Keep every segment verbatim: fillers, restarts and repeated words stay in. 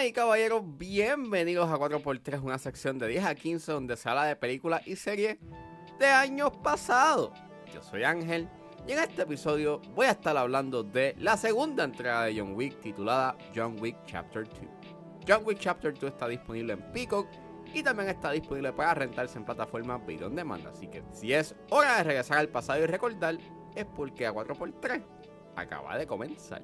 Damas y caballeros, bienvenidos a cuatro por tres, una sección de diez a quince donde se habla de películas y series de años pasados. Yo soy Ángel y en este episodio voy a estar hablando de la segunda entrega de John Wick titulada John Wick Chapter dos. John Wick Chapter dos está disponible en Peacock y también está disponible para rentarse en plataformas Video On Demand. Así que si es hora de regresar al pasado y recordar, es porque a cuatro por tres acaba de comenzar.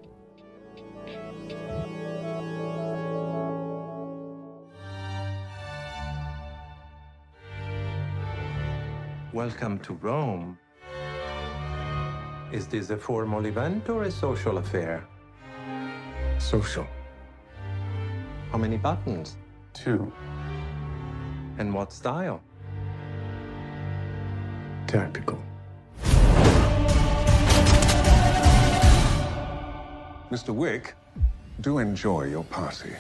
Welcome to Rome. Is this a formal event or a social affair? Social. How many buttons? Two. And what style? Tactical. mister Wick, do enjoy your party.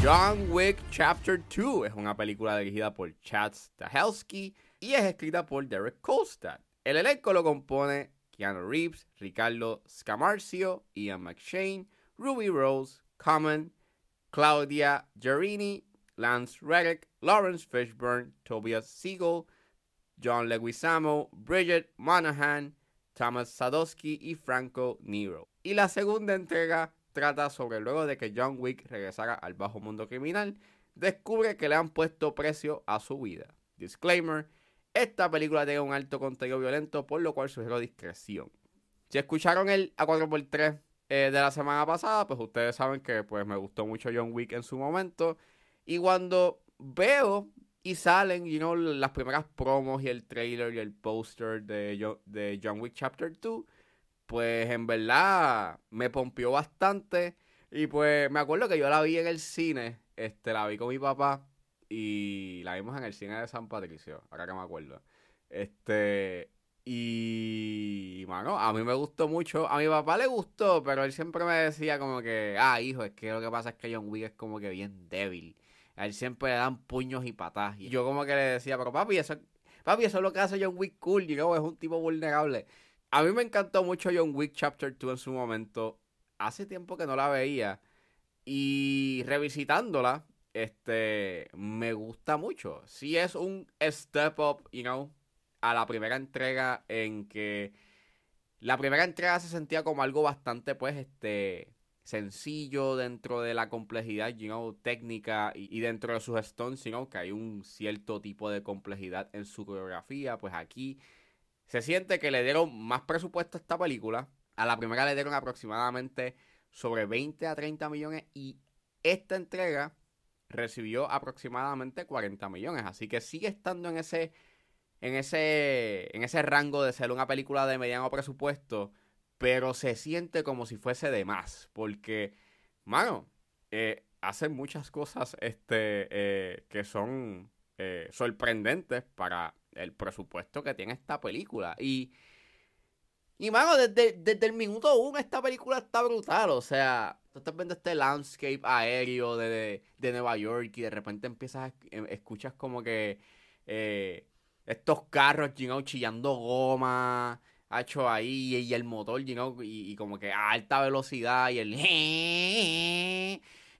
John Wick Chapter dos es una película dirigida por Chad Stahelski y es escrita por Derek Kolstad. El elenco lo compone Keanu Reeves, Ricardo Scamarcio, Ian McShane, Ruby Rose, Common, Claudia Gerini, Lance Reddick, Lawrence Fishburne, Tobias Siegel, John Leguizamo, Bridget Monaghan, Thomas Sadowski y Franco Nero. Y la segunda entrega trata sobre luego de que John Wick regresara al bajo mundo criminal, descubre que le han puesto precio a su vida. Disclaimer: esta película tiene un alto contenido violento, por lo cual sugiero discreción. Si escucharon el A cuatro por tres eh, de la semana pasada, pues ustedes saben que pues, me gustó mucho John Wick en su momento. Y cuando veo y salen you know, las primeras promos y el trailer y el póster de, John, de John Wick Chapter dos, pues en verdad me pompió bastante. Y pues me acuerdo que yo la vi en el cine, este, la vi con mi papá. Y la vimos en el cine de San Patricio, ahora que me acuerdo. Este, y, mano, a mí me gustó mucho. A mi papá le gustó, pero él siempre me decía como que, ah, hijo, es que lo que pasa es que John Wick es como que bien débil. A él siempre le dan puños y patas. Y yo como que le decía, pero papi, eso, papi, eso es lo que hace John Wick cool, you know, es un tipo vulnerable. A mí me encantó mucho John Wick Chapter dos en su momento. Hace tiempo que no la veía. Y revisitándola, Este, me gusta mucho. Sí es un step up, you know, a la primera entrega, en que la primera entrega se sentía como algo bastante, pues, este, sencillo dentro de la complejidad, you know, técnica y, y dentro de sus stunts, you know, que hay un cierto tipo de complejidad en su coreografía. Pues aquí se siente que le dieron más presupuesto a esta película. A la primera le dieron aproximadamente sobre veinte a treinta millones y esta entrega recibió aproximadamente cuarenta millones, así que sigue estando en ese en ese en ese rango de ser una película de mediano presupuesto, pero se siente como si fuese de más, porque, mano, eh, hacen muchas cosas este eh, que son eh, sorprendentes para el presupuesto que tiene esta película. Y Y, mano, desde, desde el minuto uno esta película está brutal. O sea, tú estás viendo este landscape aéreo de, de, de Nueva York y de repente empiezas, escuchas como que eh, estos carros, you know, chillando goma, hacho ahí, y, y el motor, you know, y, y como que a alta velocidad y el...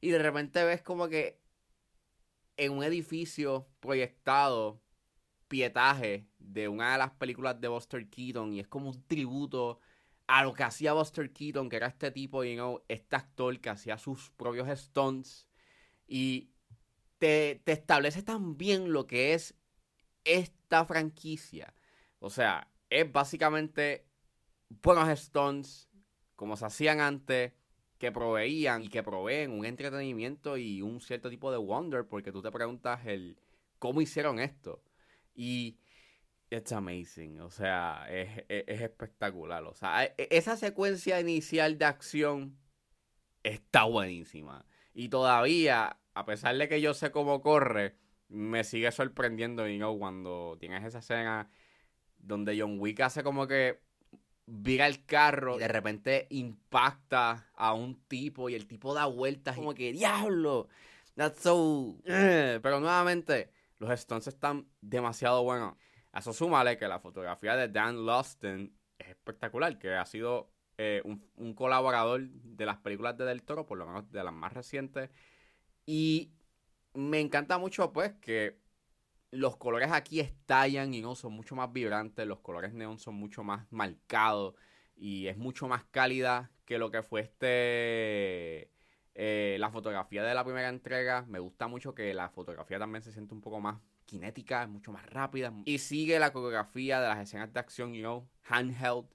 Y de repente ves como que en un edificio proyectado pietaje de una de las películas de Buster Keaton, y es como un tributo a lo que hacía Buster Keaton, que era este tipo, you know, este actor que hacía sus propios stunts, y te, te establece también lo que es esta franquicia. O sea, es básicamente buenos stunts como se hacían antes, que proveían y que proveen un entretenimiento y un cierto tipo de wonder, porque tú te preguntas el cómo hicieron esto. Y it's amazing, o sea, es, es, es espectacular. O sea, esa secuencia inicial de acción está buenísima. Y todavía, a pesar de que yo sé cómo corre, me sigue sorprendiendo, you know, cuando tienes esa escena donde John Wick hace como que vira el carro y de repente impacta a un tipo y el tipo da vueltas como que ¡diablo! That's so... Pero nuevamente, los stunts están demasiado buenos. A eso súmale que la fotografía de Dan Laustsen es espectacular, que ha sido eh, un, un colaborador de las películas de Del Toro, por lo menos de las más recientes. Y me encanta mucho, pues, que los colores aquí estallan y no son mucho más vibrantes. Los colores neón son mucho más marcados y es mucho más cálida que lo que fue este... Eh, la fotografía de la primera entrega. Me gusta mucho que la fotografía también se siente un poco más cinética, es mucho más rápida. Y sigue la coreografía de las escenas de acción, you know, handheld,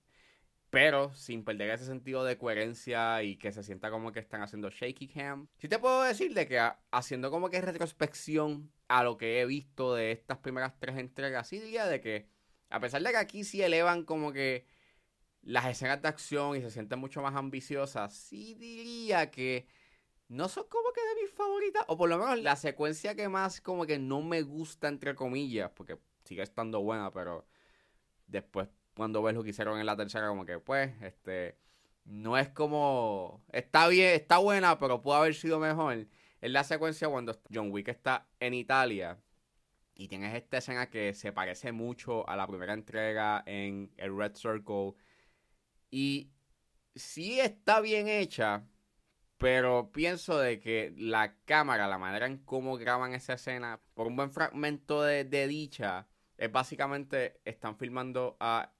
pero sin perder ese sentido de coherencia y que se sienta como que están haciendo shaky cam. Sí te puedo decir de que haciendo como que retrospección a lo que he visto de estas primeras tres entregas, sí diría de que, a pesar de que aquí sí elevan como que las escenas de acción y se sienten mucho más ambiciosas, sí diría que no son como que de mis favoritas, o por lo menos la secuencia que más como que no me gusta, entre comillas, porque sigue estando buena, pero después cuando ves lo que hicieron en la tercera, como que pues, este, no es como, está bien, está buena, pero pudo haber sido mejor. Es la secuencia cuando John Wick está en Italia y tienes esta escena que se parece mucho a la primera entrega en el Red Circle, y sí está bien hecha, pero pienso de que la cámara, la manera en cómo graban esa escena, por un buen fragmento de, de dicha, es básicamente están filmando a,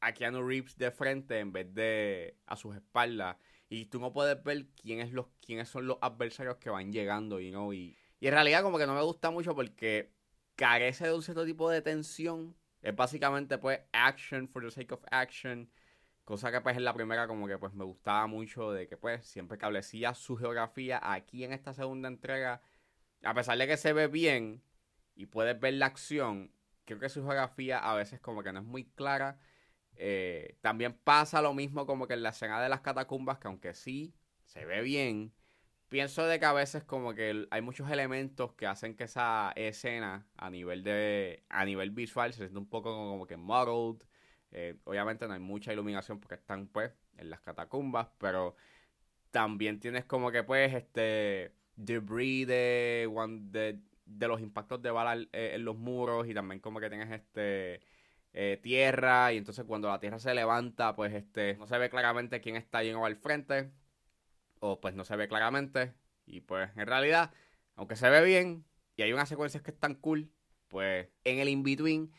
a Keanu Reeves de frente en vez de a sus espaldas. Y tú no puedes ver quién es los, quiénes son los adversarios que van llegando, you know, y, y en realidad como que no me gusta mucho porque carece de un cierto tipo de tensión. Es básicamente pues action for the sake of action. Cosa que pues en la primera como que pues me gustaba mucho de que pues siempre establecía su geografía. Aquí en esta segunda entrega, a pesar de que se ve bien y puedes ver la acción, creo que su geografía a veces como que no es muy clara. Eh, también pasa lo mismo como que en la escena de las catacumbas, que aunque sí se ve bien, pienso de que a veces como que hay muchos elementos que hacen que esa escena a nivel, de, a nivel visual se siente un poco como que muddled. Eh, obviamente no hay mucha iluminación porque están pues en las catacumbas, pero también tienes como que pues este debris de, de, de los impactos de bala eh, en los muros, y también como que tienes este eh, tierra, y entonces cuando la tierra se levanta pues este no se ve claramente quién está yendo al frente, o pues no se ve claramente, y pues en realidad aunque se ve bien y hay unas secuencias que están cool, pues en el in-between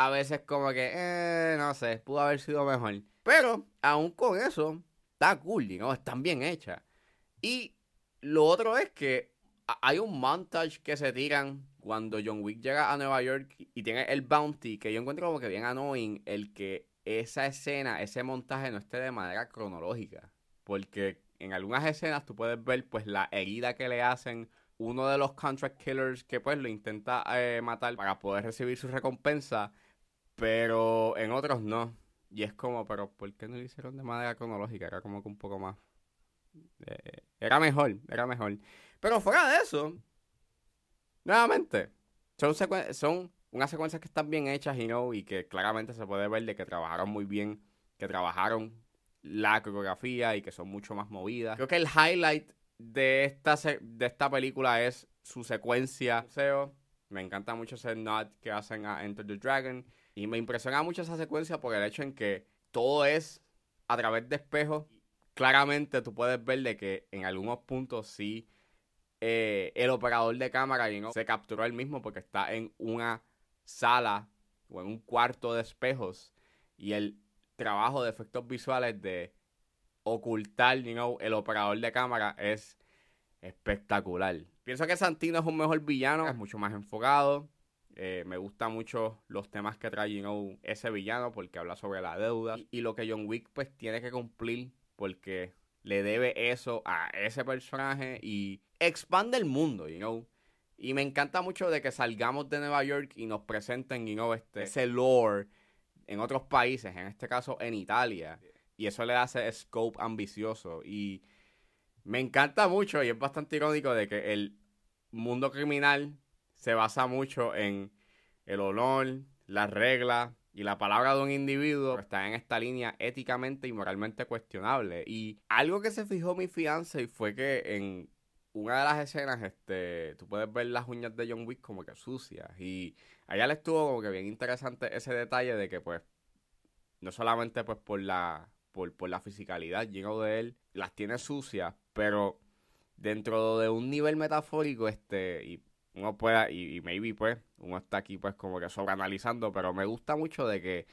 a veces como que, eh, no sé, pudo haber sido mejor. Pero, aún con eso, está cool, ¿no? Están bien hechas. Y lo otro es que hay un montage que se tiran cuando John Wick llega a Nueva York y tiene el bounty, que yo encuentro como que bien annoying el que esa escena, ese montaje no esté de manera cronológica. Porque en algunas escenas tú puedes ver pues la herida que le hacen uno de los contract killers que pues lo intenta eh, matar para poder recibir su recompensa. Pero en otros no. Y es como, pero ¿por qué no lo hicieron de manera cronológica? Era como que un poco más... Eh, era mejor, era mejor. Pero fuera de eso, nuevamente, son, secuen- son unas secuencias que están bien hechas, you know, y que claramente se puede ver de que trabajaron muy bien, que trabajaron la coreografía y que son mucho más movidas. Creo que el highlight de esta, se- de esta película es su secuencia. Me encanta mucho ese nod que hacen a Enter the Dragon. Y me impresiona mucho esa secuencia por el hecho en que todo es a través de espejos. Claramente tú puedes ver de que en algunos puntos sí eh, el operador de cámara, you know, se capturó él mismo porque está en una sala o en un cuarto de espejos. Y el trabajo de efectos visuales de ocultar, you know, el operador de cámara es espectacular. Pienso que Santino es un mejor villano, es mucho más enfocado. Eh, me gustan mucho los temas que trae, you know, ese villano, porque habla sobre la deuda y, y lo que John Wick pues tiene que cumplir, porque le debe eso a ese personaje y expande el mundo, you know. Y me encanta mucho de que salgamos de Nueva York y nos presenten, you know, este, ese lore en otros países, en este caso en Italia, y eso le hace scope ambicioso. Y me encanta mucho, y es bastante irónico, de que el mundo criminal se basa mucho en el honor, las reglas y la palabra de un individuo. Está en esta línea éticamente y moralmente cuestionable. Y algo que se fijó mi fiancé fue que en una de las escenas, este, tú puedes ver las uñas de John Wick como que sucias. Y a ella le estuvo como que bien interesante ese detalle de que, pues, no solamente pues por la, por, por la fisicalidad, lleno de él, las tiene sucias, pero dentro de un nivel metafórico, este, y uno pueda, y, y maybe pues, uno está aquí pues como que sobreanalizando, pero me gusta mucho de que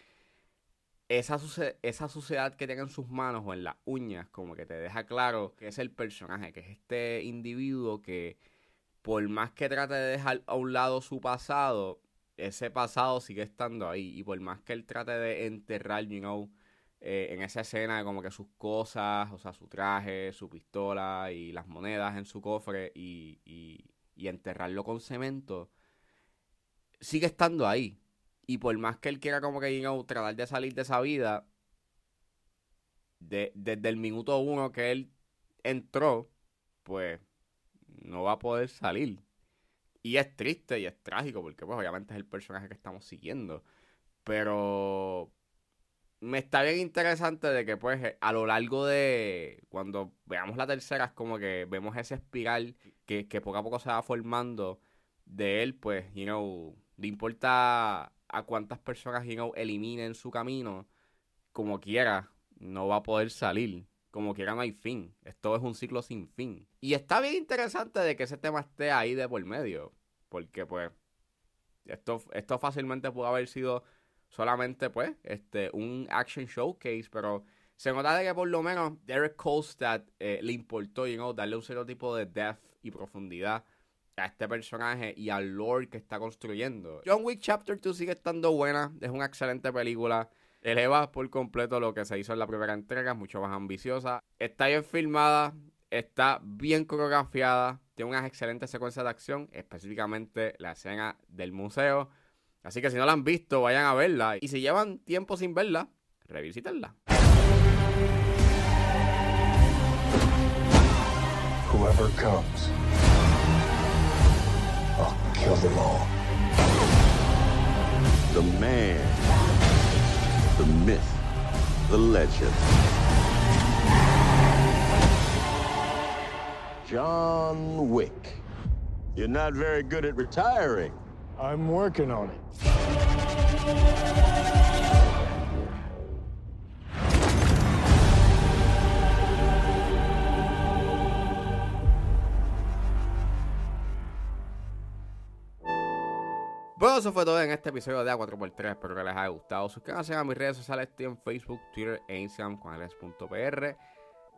esa, esa suciedad que tiene en sus manos o en las uñas, como que te deja claro que es el personaje, que es este individuo que por más que trate de dejar a un lado su pasado, ese pasado sigue estando ahí, y por más que él trate de enterrar, you know, eh, en esa escena como que sus cosas, o sea, su traje, su pistola y las monedas en su cofre y, y, y enterrarlo con cemento, sigue estando ahí. Y por más que él quiera como que, you know, tratar de salir de esa vida, de, desde el minuto uno que él entró, pues no va a poder salir. Y es triste y es trágico porque pues obviamente es el personaje que estamos siguiendo. Pero me está bien interesante de que pues a lo largo de... cuando veamos la tercera es como que vemos esa espiral que, que poco a poco se va formando de él, pues, you know, no importa a cuántas personas, you know, eliminen su camino, como quiera no va a poder salir. Como quiera no hay fin. Esto es un ciclo sin fin. Y está bien interesante de que ese tema esté ahí de por medio. Porque pues esto, esto fácilmente pudo haber sido solamente pues este, un action showcase. Pero se nota de que por lo menos Derek Kolstad eh, le importó, you know, darle un cierto tipo de depth y profundidad a este personaje y al lore que está construyendo. John Wick Chapter dos sigue estando buena. Es una excelente película. Eleva por completo lo que se hizo en la primera entrega, es mucho más ambiciosa. Está bien filmada, está bien coreografiada, tiene unas excelentes secuencias de acción, específicamente la escena del museo. Así que si no la han visto, vayan a verla. Y si llevan tiempo sin verla, revisítenla. Whoever comes, I'll kill them all. The man. The myth, the legend. John Wick. You're not very good at retiring. I'm working on it. Bueno, eso fue todo en este episodio de A cuatro por tres. Espero que les haya gustado. Suscríbanse a mis redes sociales. Estoy en Facebook, Twitter e Instagram con alex punto p r.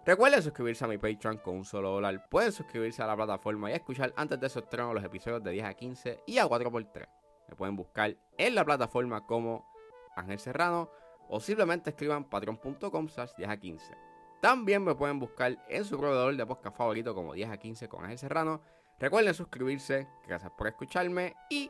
Recuerden suscribirse a mi Patreon con un solo dólar. Pueden suscribirse a la plataforma y escuchar antes de su estreno los episodios de diez a quince y A cuatro por tres. Me pueden buscar en la plataforma como Ángel Serrano o simplemente escriban patreon punto com slash diez a quince. También me pueden buscar en su proveedor de podcast favorito como diez a quince con Ángel Serrano. Recuerden suscribirse. Gracias por escucharme y